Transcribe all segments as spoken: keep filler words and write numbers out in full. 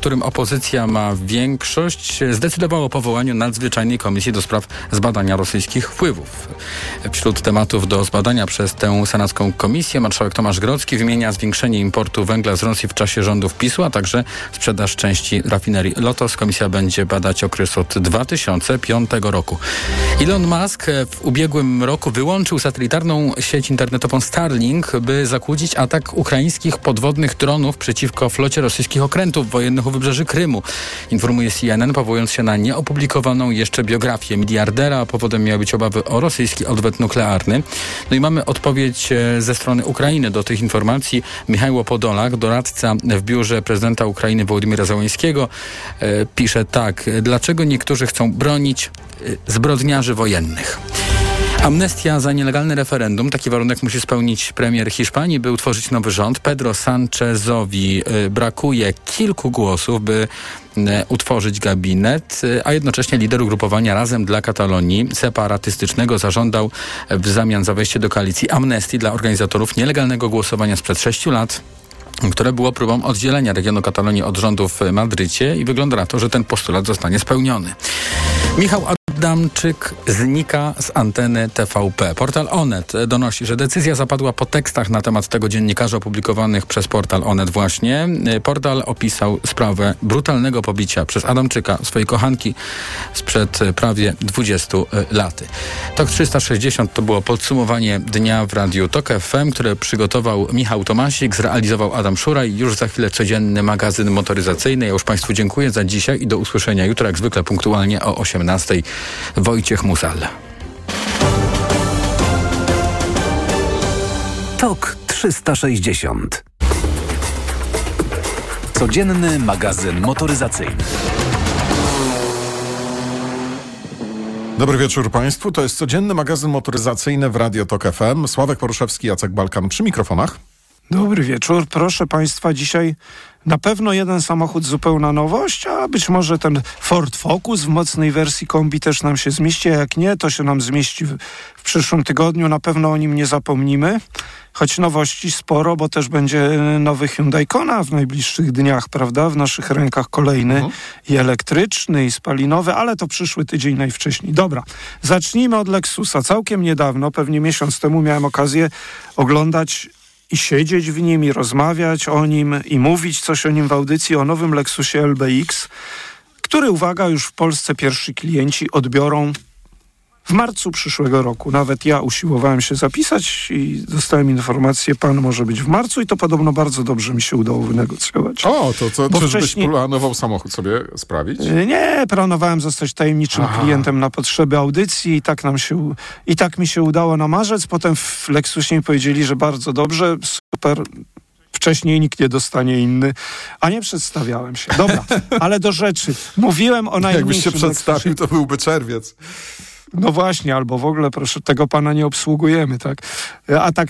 którym opozycja ma większość, zdecydował o powołaniu nadzwyczajnej komisji do spraw zbadania rosyjskich wpływów. Wśród tematów do zbadania przez tę senacką komisję marszałek Tomasz Grodzki wymienia zwiększenie importu węgla z Rosji w czasie rządów PiSu, a także sprzedaż części rafinerii Lotos. Komisja będzie badać okres od dwa tysiące piątego roku. Elon Musk w ubiegłym roku wyłączył satelitarną sieć internetową Starlink, by zakłócić atak ukraińskich podwodnych dronów przeciwko flocie rosyjskich okrętów wojennych u wybrzeży Krymu, informuje C N N, powołując się na nieopublikowaną jeszcze biografię miliardera. Powodem miały być obawy o rosyjski odwet nuklearny. No i mamy odpowiedź ze strony Ukrainy do tych informacji. Michał Podolak, doradca w biurze prezydenta Ukrainy Wołodymyra Zełenskiego, pisze tak: dlaczego niektórzy chcą bronić zbrodniarzy wojennych? Amnestia za nielegalne referendum. Taki warunek musi spełnić premier Hiszpanii, by utworzyć nowy rząd. Pedro Sánchezowi brakuje kilku głosów, by utworzyć gabinet, a jednocześnie lider ugrupowania Razem dla Katalonii separatystycznego zażądał w zamian za wejście do koalicji amnestii dla organizatorów nielegalnego głosowania sprzed sześciu lat, które było próbą oddzielenia regionu Katalonii od rządów w Madrycie, i wygląda na to, że ten postulat zostanie spełniony. Michał Adamczyk znika z anteny T V P. Portal Onet donosi, że decyzja zapadła po tekstach na temat tego dziennikarza opublikowanych przez portal Onet właśnie. Portal opisał sprawę brutalnego pobicia przez Adamczyka swojej kochanki sprzed prawie dwudziestu lat. Tok trzysta sześćdziesiąt to było podsumowanie dnia w Radiu Tok F M, które przygotował Michał Tomasik, zrealizował Adam Szuraj. Już za chwilę codzienny magazyn motoryzacyjny. Ja już Państwu dziękuję za dzisiaj i do usłyszenia jutro, jak zwykle punktualnie o osiemnastej. Wojciech Musal. Tok trzysta sześćdziesiąt. Codzienny magazyn motoryzacyjny. Dobry wieczór Państwu. To jest codzienny magazyn motoryzacyjny w Radio Tok F M. Sławek Poruszewski, Jacek Balkan przy mikrofonach. Dobry wieczór. Proszę Państwa, dzisiaj na pewno jeden samochód, zupełna nowość, a być może ten Ford Focus w mocnej wersji kombi też nam się zmieści, a jak nie, to się nam zmieści w, w przyszłym tygodniu. Na pewno o nim nie zapomnimy, choć nowości sporo, bo też będzie nowy Hyundai Kona w najbliższych dniach, prawda? W naszych rękach kolejny, mhm. i elektryczny, i spalinowy, ale to przyszły tydzień najwcześniej. Dobra, zacznijmy od Lexusa. Całkiem niedawno, pewnie miesiąc temu, miałem okazję oglądać i siedzieć w nim, i rozmawiać o nim, i mówić coś o nim w audycji o nowym Lexusie L B X, który, uwaga, już w Polsce pierwsi klienci odbiorą w marcu przyszłego roku. Nawet ja usiłowałem się zapisać i dostałem informację, pan może być w marcu, i to podobno bardzo dobrze mi się udało wynegocjować. O, to co? Czyżbyś wcześniej planował samochód sobie sprawić? Nie, planowałem zostać tajemniczym Aha. klientem na potrzeby audycji i tak nam się, i tak mi się udało na marzec. Potem w Lexusie mi powiedzieli, że bardzo dobrze, super, wcześniej nikt nie dostanie inny, a nie przedstawiałem się. Dobra, ale do rzeczy. Mówiłem o najmniejszym. Jakbyś się przedstawił, to byłby czerwiec. No właśnie, albo w ogóle, proszę, tego pana nie obsługujemy, tak? A tak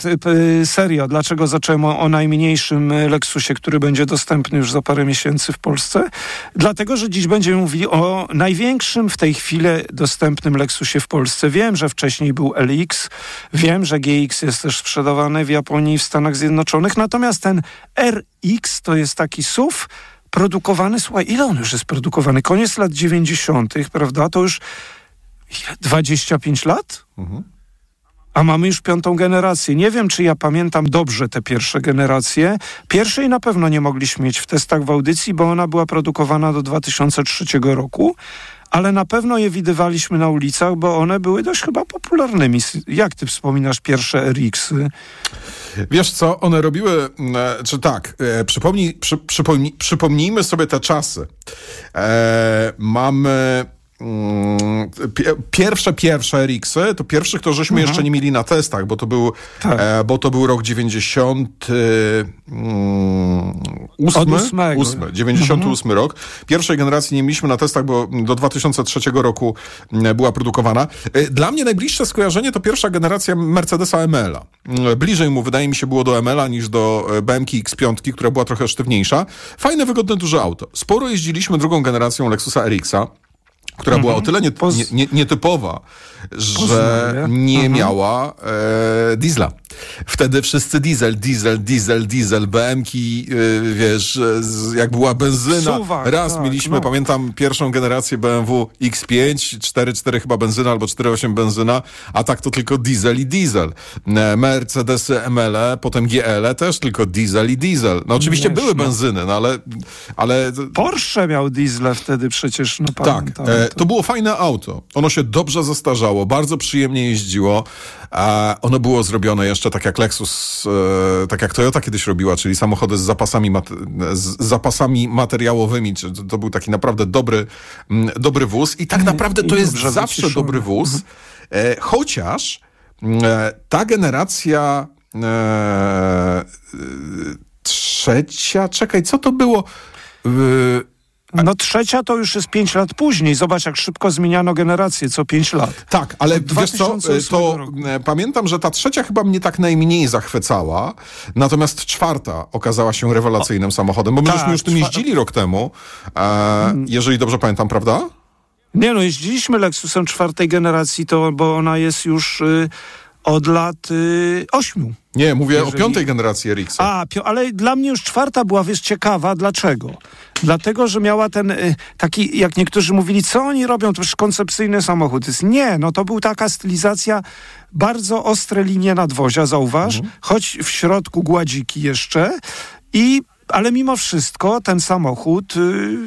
serio, dlaczego zacząłem o, o najmniejszym Lexusie, który będzie dostępny już za parę miesięcy w Polsce? Dlatego, że dziś będziemy mówili o największym w tej chwili dostępnym Lexusie w Polsce. Wiem, że wcześniej był L X, wiem, że G X jest też sprzedawany w Japonii i w Stanach Zjednoczonych, natomiast ten R X to jest taki S U V, produkowany, słuchaj, ile on już jest produkowany? Koniec lat dziewięćdziesiątych, prawda? To już dwadzieścia pięć lat? Mhm. A mamy już piątą generację. Nie wiem, czy ja pamiętam dobrze te pierwsze generacje. Pierwszej na pewno nie mogliśmy mieć w testach w audycji, bo ona była produkowana do dwa tysiące trzeciego roku, ale na pewno je widywaliśmy na ulicach, bo one były dość chyba popularnymi. Jak ty wspominasz pierwsze R X-y? Wiesz co, one robiły, czy tak, przypomnij, przy, przypomnij, przypomnijmy sobie te czasy. E, mamy... Pierwsze, pierwsze R X-y, to pierwszych to żeśmy mhm. jeszcze nie mieli na testach, bo to był, tak. e, bo to był rok dziewięćdziesiąty ósmy, dziewięćdziesiąty ósmy mhm. rok. Pierwszej generacji nie mieliśmy na testach, bo do dwa tysiące trzeciego roku była produkowana. Dla mnie najbliższe skojarzenie to pierwsza generacja Mercedesa M L-a. Bliżej mu, wydaje mi się, było do M L-a niż do B M K X pięć, która była trochę sztywniejsza. Fajne, wygodne, duże auto. Sporo jeździliśmy drugą generacją Lexusa R X-a. która mhm. była o tyle nie, nie, nie, nietypowa, że nie mhm. miała e, diesla. Wtedy wszyscy diesel, diesel, diesel, diesel, B M ki, y, wiesz, z, jak była benzyna. Suwak, Raz tak, mieliśmy, no. pamiętam, pierwszą generację B M W X pięć, cztery przecinek cztery chyba benzyna albo cztery przecinek osiem benzyna, a tak to tylko diesel i diesel. Mercedesy M L, potem G L E też tylko diesel i diesel. No oczywiście Wiesz, były no. benzyny, no ale, ale... Porsche miał diesle wtedy przecież, no pamiętam. Tak, e, to było fajne auto. Ono się dobrze zastarzało, bardzo przyjemnie jeździło. A ono było zrobione jeszcze tak jak Lexus, e, tak jak Toyota kiedyś robiła, czyli samochody z zapasami, mate, z zapasami materiałowymi. To był taki naprawdę dobry, m, dobry wóz i tak naprawdę to jest zawsze wyciszymy. dobry wóz. E, chociaż e, ta generacja e, trzecia, czekaj, co to było? E, No trzecia to już jest pięć lat później. Zobacz, jak szybko zmieniano generację co pięć lat. Tak, ale wiesz co, to pamiętam, że ta trzecia chyba mnie tak najmniej zachwycała, natomiast czwarta okazała się rewelacyjnym o, samochodem, bo my tak, żeśmy już tym jeździli rok temu, e, jeżeli dobrze pamiętam, prawda? Nie no, jeździliśmy Lexusem czwartej generacji, to bo ona jest już... Y- Od lat y, ośmiu. Nie, mówię Jeżeli... o piątej generacji R X a. A, pio- ale dla mnie już czwarta była, wiesz, ciekawa. Dlaczego? Dlatego, że miała ten y, taki, jak niektórzy mówili, co oni robią, to już koncepcyjny samochód jest. Nie, no to był taka stylizacja, bardzo ostre linie nadwozia, zauważ, mhm. choć w środku gładziki jeszcze. I, ale mimo wszystko ten samochód... Y,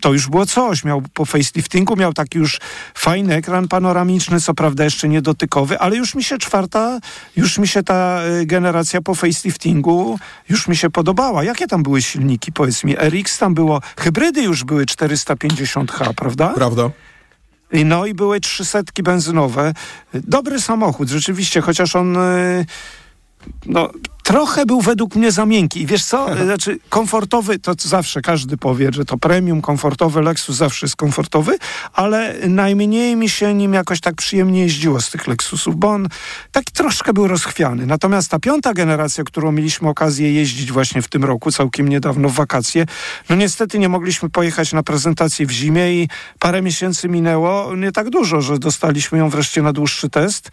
To już było coś. Miał po faceliftingu, miał taki już fajny ekran panoramiczny, co prawda jeszcze nie dotykowy, ale już mi się czwarta, już mi się ta generacja po faceliftingu już mi się podobała. Jakie tam były silniki, powiedz mi? R X tam było, hybrydy już były czterysta pięćdziesiąt H, prawda? Prawda. No i były trzysetki benzynowe. Dobry samochód, rzeczywiście, chociaż on... No, trochę był według mnie za miękki. I wiesz co? Znaczy, komfortowy, to zawsze każdy powie, że to premium, komfortowy, Lexus zawsze jest komfortowy, ale najmniej mi się nim jakoś tak przyjemnie jeździło z tych Lexusów, bo on taki troszkę był rozchwiany. Natomiast ta piąta generacja, którą mieliśmy okazję jeździć właśnie w tym roku, całkiem niedawno w wakacje, no niestety nie mogliśmy pojechać na prezentację w zimie i parę miesięcy minęło, nie tak dużo, że dostaliśmy ją wreszcie na dłuższy test.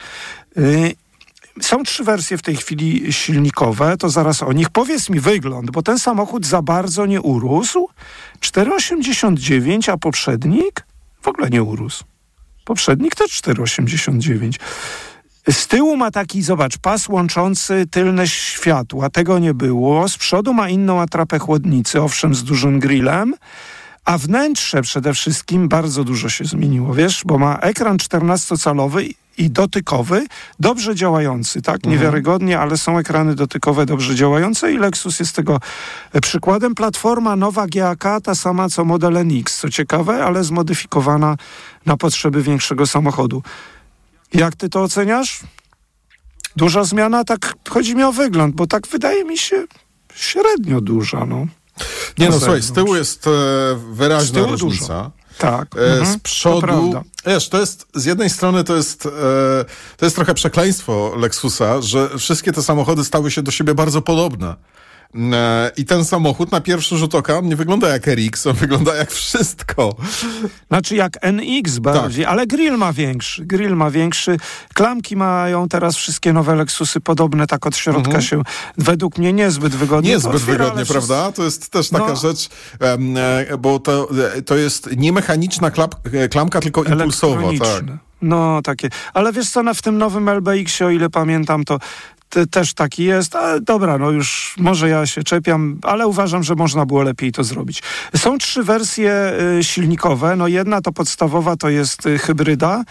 Yy, Są trzy wersje w tej chwili silnikowe, to zaraz o nich. Powiedz mi wygląd, bo ten samochód za bardzo nie urósł. cztery osiemdziesiąt dziewięć, a poprzednik w ogóle nie urósł. Poprzednik też cztery osiemdziesiąt dziewięć. Z tyłu ma taki, zobacz, pas łączący tylne światła. Tego nie było. Z przodu ma inną atrapę chłodnicy, owszem, z dużym grillem. A wnętrze przede wszystkim bardzo dużo się zmieniło, wiesz, bo ma ekran czternastocalowy i dotykowy, dobrze działający, tak? Niewiarygodnie, ale są ekrany dotykowe dobrze działające i Lexus jest tego przykładem. Platforma nowa G A K, ta sama co model N X, co ciekawe, ale zmodyfikowana na potrzeby większego samochodu. Jak ty to oceniasz? Duża zmiana? Tak, chodzi mi o wygląd, bo tak wydaje mi się średnio duża, no. Nie no, słuchaj, z tyłu jest e, wyraźna z tyłu różnica. Dużo. Tak. E, mhm. Z przodu... To wiesz, to jest, z jednej strony to jest, e, to jest trochę przekleństwo Lexusa, że wszystkie te samochody stały się do siebie bardzo podobne. E, I ten samochód na pierwszy rzut oka nie wygląda jak R X, on wygląda jak wszystko. Znaczy jak N X bardziej, tak. Ale grill ma większy. Grill ma większy. Klamki mają teraz wszystkie nowe Lexusy podobne, tak od środka mhm. się. Według mnie niezbyt wygodnie. Niezbyt wygodnie, prawda? To jest też taka no. rzecz, e, bo to, to jest nie mechaniczna klap, klamka, tylko impulsowa. Tak. No takie. Ale wiesz co, na w tym nowym L B X-ie, o ile pamiętam, to też taki jest, ale dobra, no już może ja się czepiam, ale uważam, że można było lepiej to zrobić. Są trzy wersje y, silnikowe, no jedna to podstawowa, to jest y, hybryda,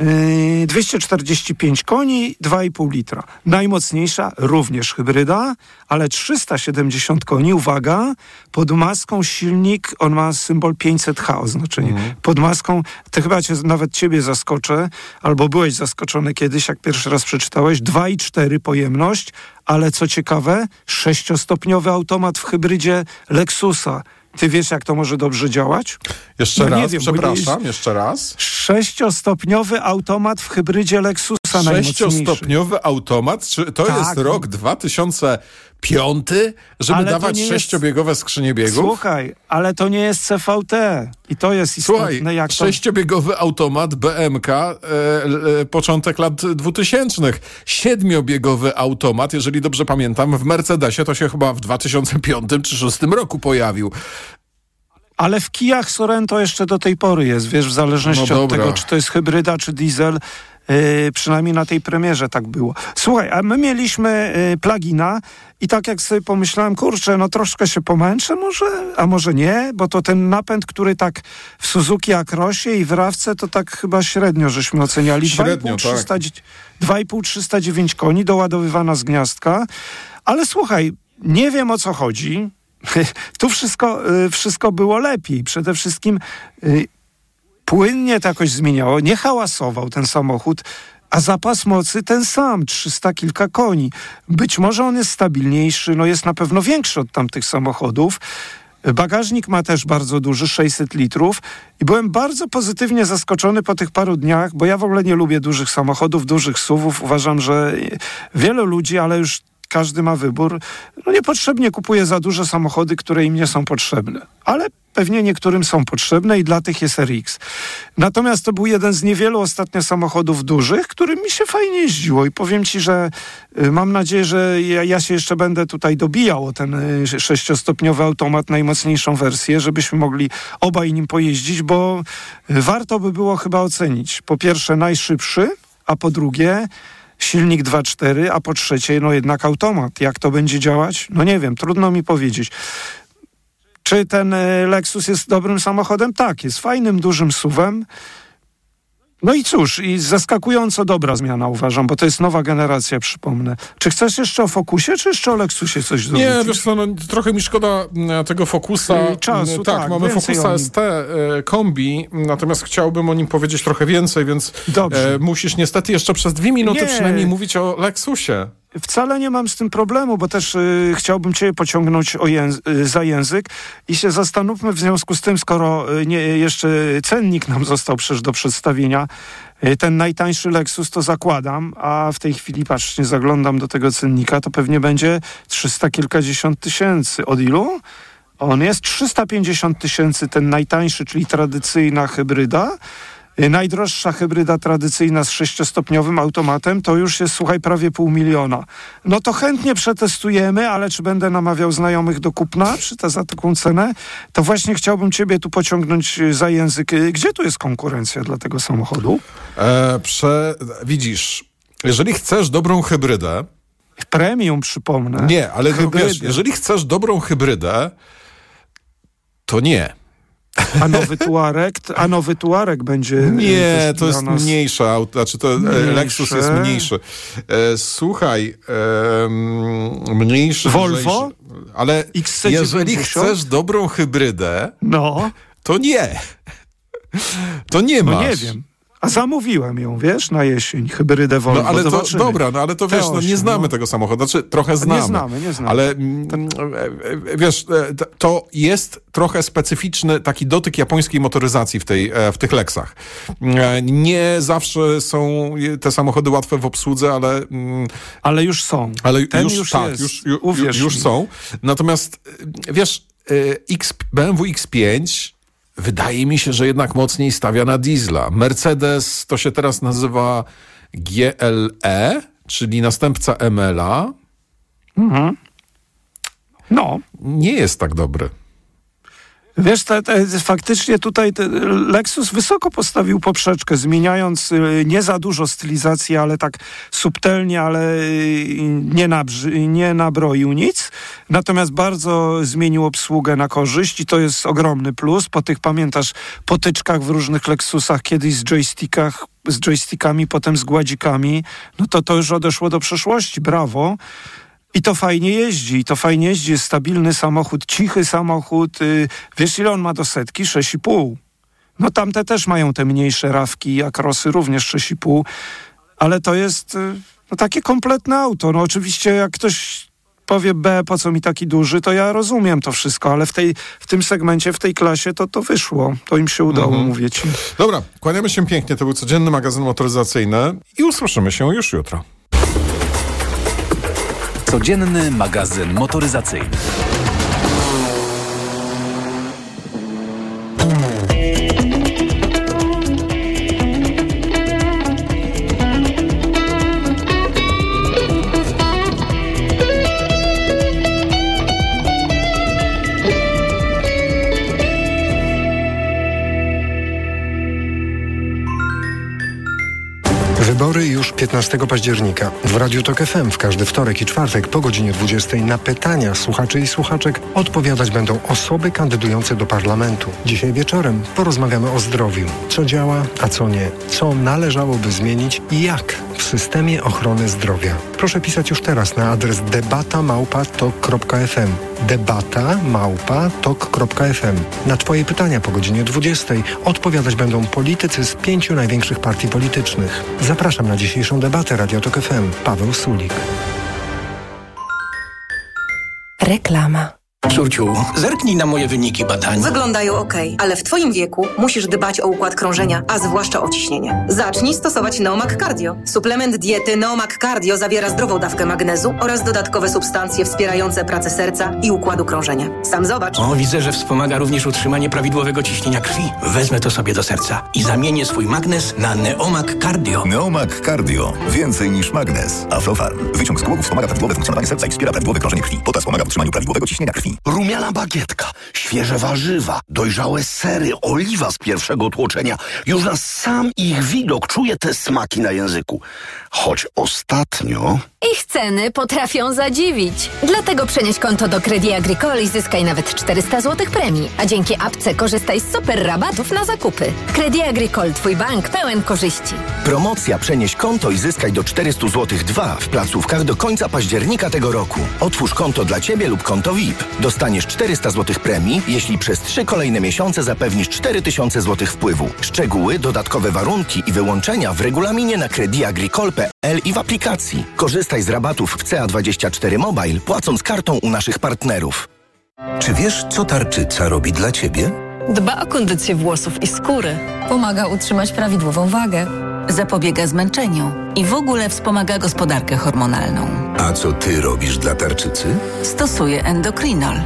y, dwieście czterdzieści pięć koni, dwa i pół litra. Najmocniejsza również hybryda, ale trzysta siedemdziesiąt koni, uwaga, pod maską silnik, on ma symbol pięćset H oznaczenie, mm. pod maską, to chyba cię, nawet ciebie zaskoczę, albo byłeś zaskoczony kiedyś, jak pierwszy raz przeczytałeś, dwa i cztery pojemność, ale co ciekawe, sześciostopniowy automat w hybrydzie Lexusa. Ty wiesz, jak to może dobrze działać? Jeszcze no raz, wiem, przepraszam, jeszcze raz. Sześciostopniowy automat w hybrydzie Lexusa. Sześciostopniowy automat? Czy to tak, jest rok dwa tysiące piąty, żeby dawać sześciobiegowe jest... skrzynie biegów? Słuchaj, ale to nie jest C V T i to jest istotne. Słuchaj, jak to... sześciobiegowy automat B M K e, e, początek lat dwutysięcznych. Siedmiobiegowy automat, jeżeli dobrze pamiętam, w Mercedesie to się chyba w dwa tysiące piątym czy dwa tysiące szóstym roku pojawił. Ale w Kijach Sorento jeszcze do tej pory jest, wiesz, w zależności no od tego, czy to jest hybryda, czy diesel. Yy, przynajmniej na tej premierze tak było. Słuchaj, a my mieliśmy yy, plugina i tak jak sobie pomyślałem, kurczę, no troszkę się pomęczę może, a może nie, bo to ten napęd, który tak w Suzuki Acrosie i w Rawce to tak chyba średnio żeśmy oceniali. Średnio, tak. dwa i pół trzysta dziewięć koni, doładowywana z gniazdka. Ale słuchaj, nie wiem o co chodzi. Tu wszystko, wszystko było lepiej. Przede wszystkim y, płynnie to jakoś zmieniało. Nie hałasował ten samochód, a zapas mocy ten sam, trzysta kilka koni. Być może on jest stabilniejszy, no jest na pewno większy od tamtych samochodów. Bagażnik ma też bardzo duży, sześćset litrów i byłem bardzo pozytywnie zaskoczony po tych paru dniach, bo ja w ogóle nie lubię dużych samochodów, dużych S U V-ów. Uważam, że wielu ludzi, ale już każdy ma wybór. No niepotrzebnie kupuje za duże samochody, które im nie są potrzebne. Ale pewnie niektórym są potrzebne i dla tych jest R X. Natomiast to był jeden z niewielu ostatnio samochodów dużych, którym mi się fajnie jeździło. I powiem ci, że y, mam nadzieję, że ja, ja się jeszcze będę tutaj dobijał o ten y, sześciostopniowy automat, najmocniejszą wersję, żebyśmy mogli obaj nim pojeździć, bo y, warto by było chyba ocenić. Po pierwsze najszybszy, a po drugie silnik dwa cztery, a po trzecie no jednak automat. Jak to będzie działać? No nie wiem, trudno mi powiedzieć. Czy ten Lexus jest dobrym samochodem? Tak, jest fajnym, dużym S U V-em. No i cóż, i zaskakująco dobra zmiana, uważam, bo to jest nowa generacja, przypomnę. Czy chcesz jeszcze o Focusie, czy jeszcze o Lexusie coś zrobić? Nie, wiesz co, no, trochę mi szkoda tego Focusa. Czasu, tak, tak, mamy Focusa S T e, kombi, natomiast chciałbym o nim powiedzieć trochę więcej, więc e, musisz niestety jeszcze przez dwie minuty nie. przynajmniej mówić o Lexusie. Wcale nie mam z tym problemu, bo też y, chciałbym cię pociągnąć o jęz- y, za język i się zastanówmy w związku z tym, skoro y, nie, jeszcze cennik nam został przecież do przedstawienia, y, ten najtańszy Lexus to zakładam, a w tej chwili patrzcie, zaglądam do tego cennika, to pewnie będzie trzysta kilkadziesiąt tysięcy. Od ilu? On jest trzysta pięćdziesiąt tysięcy, ten najtańszy, czyli tradycyjna hybryda. Najdroższa hybryda tradycyjna z sześciostopniowym automatem to już jest, słuchaj, prawie pół miliona. No to chętnie przetestujemy, ale czy będę namawiał znajomych do kupna czy ta, za taką cenę? To właśnie chciałbym ciebie tu pociągnąć za język. Gdzie tu jest konkurencja dla tego samochodu? E, prze, widzisz, jeżeli chcesz dobrą hybrydę... Premium, przypomnę. Nie, ale wiesz, jeżeli chcesz dobrą hybrydę, to nie. A nowy Tuareg, a nowy Tuareg będzie... Nie, to jest nas... mniejsze auto, znaczy to mniejsze. Lexus jest mniejszy. E, słuchaj, e, mniejszy... Volvo? Lżejszy, ale X siedemdziesiąt? Jeżeli chcesz dobrą hybrydę, no, to nie. To nie masz. No nie wiem. A zamówiłem ją, wiesz, na jesień, hybrydę Volvo. No ale to, dobra, no ale to wiesz, no, nie znamy no. tego samochodu, znaczy trochę znamy. Nie znamy, nie znamy. Ale tak. wiesz, to jest trochę specyficzny taki dotyk japońskiej motoryzacji w, tej, w tych Lexach. Nie zawsze są te samochody łatwe w obsłudze, ale... Ale już są. Ale Ten już, już tak, jest. Już, ju, Uwierz już mi. są. Natomiast, wiesz, X, B M W X pięć... Wydaje mi się, że jednak mocniej stawia na diesla. Mercedes to się teraz nazywa G L E, czyli następca M L a. Mhm. No. Nie jest tak dobry. Wiesz, te, te, faktycznie tutaj te, Lexus wysoko postawił poprzeczkę, zmieniając y, nie za dużo stylizacji, ale tak subtelnie, ale y, nie, nabrzy, nie nabroił nic. Natomiast bardzo zmienił obsługę na korzyść i to jest ogromny plus. Po tych, pamiętasz, potyczkach w różnych Lexusach, kiedyś z joystickach, z joystickami, potem z gładzikami, no to to już odeszło do przeszłości. Brawo. I to fajnie jeździ, i to fajnie jeździ, jest stabilny samochód, cichy samochód. Wiesz, ile on ma do setki? sześć i pół. No tamte też mają te mniejsze Rawki, Akrosy również sześć i pół, ale to jest no, takie kompletne auto. No oczywiście jak ktoś powie B, po co mi taki duży, to ja rozumiem to wszystko, ale w, tej, w tym segmencie, w tej klasie to to wyszło. To im się udało, mhm. mówię ci. Dobra, kłaniamy się pięknie. To był codzienny magazyn motoryzacyjny i usłyszymy się już jutro. Codzienny magazyn motoryzacyjny. Wybory już piętnastego października. W Radiu Tok F M w każdy wtorek i czwartek po godzinie dwudziestej na pytania słuchaczy i słuchaczek odpowiadać będą osoby kandydujące do parlamentu. Dzisiaj wieczorem porozmawiamy o zdrowiu. Co działa, a co nie. Co należałoby zmienić i jak w systemie ochrony zdrowia. Proszę pisać już teraz na adres debata małpa tok kropka f m. debata małpa tok kropka f m. Na Twoje pytania po godzinie dwudziestej odpowiadać będą politycy z pięciu największych partii politycznych. Zapraszam na dzisiejszą debatę Radia Tok F M. Paweł Sulik. Reklama. Córciu, zerknij na moje wyniki badań. Wyglądają okej, okay, ale w Twoim wieku musisz dbać o układ krążenia, a zwłaszcza o ciśnienie. Zacznij stosować Neomag Cardio. Suplement diety Neomag Cardio zawiera zdrową dawkę magnezu oraz dodatkowe substancje wspierające pracę serca i układu krążenia. Sam zobacz. O, widzę, że wspomaga również utrzymanie prawidłowego ciśnienia krwi. Wezmę to sobie do serca i zamienię swój magnez na Neomag Cardio. Neomag Cardio. Więcej niż magnez. Afrofarm. Wyciąg z kółków wspomaga prawidłowe funkcjonowanie serca i wspiera prawidłowe krążenie krwi. Potas pomaga w utrzymaniu prawidłowego ciśnienia krwi. Rumiana bagietka, świeże warzywa, dojrzałe sery, oliwa z pierwszego tłoczenia. Już na sam ich widok czuję te smaki na języku. Choć ostatnio... Ich ceny potrafią zadziwić. Dlatego przenieś konto do Credit Agricole i zyskaj nawet czterysta złotych premii. A dzięki apce korzystaj z super rabatów na zakupy. Credit Agricole, Twój bank pełen korzyści. Promocja Przenieś konto i zyskaj do czterysta złotych dwa w placówkach do końca października tego roku. Otwórz konto dla Ciebie lub konto V I P. Dostaniesz czterysta złotych premii, jeśli przez trzy kolejne miesiące zapewnisz cztery tysiące złotych wpływu. Szczegóły, dodatkowe warunki i wyłączenia w regulaminie na creditagricole kropka p l i w aplikacji. Korzystaj z rabatów w C A dwadzieścia cztery Mobile, płacąc kartą u naszych partnerów. Czy wiesz, co tarczyca robi dla Ciebie? Dba o kondycję włosów i skóry. Pomaga utrzymać prawidłową wagę. Zapobiega zmęczeniu i w ogóle wspomaga gospodarkę hormonalną. A co Ty robisz dla tarczycy? Stosuję Endokrynol.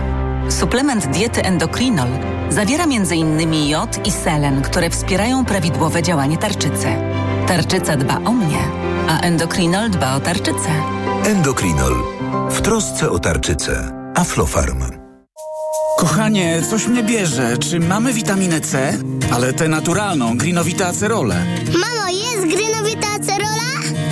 Suplement diety Endokrynol zawiera m.in. jod i selen, które wspierają prawidłowe działanie tarczycy. Tarczyca dba o mnie, a Endokrynol dba o tarczycę. Endokrynol. W trosce o tarczycę. Aflofarm. Kochanie, coś mnie bierze. Czy mamy witaminę C? Ale tę naturalną, Grinovita Acerola. Mamo, jest Grinovita Acerola?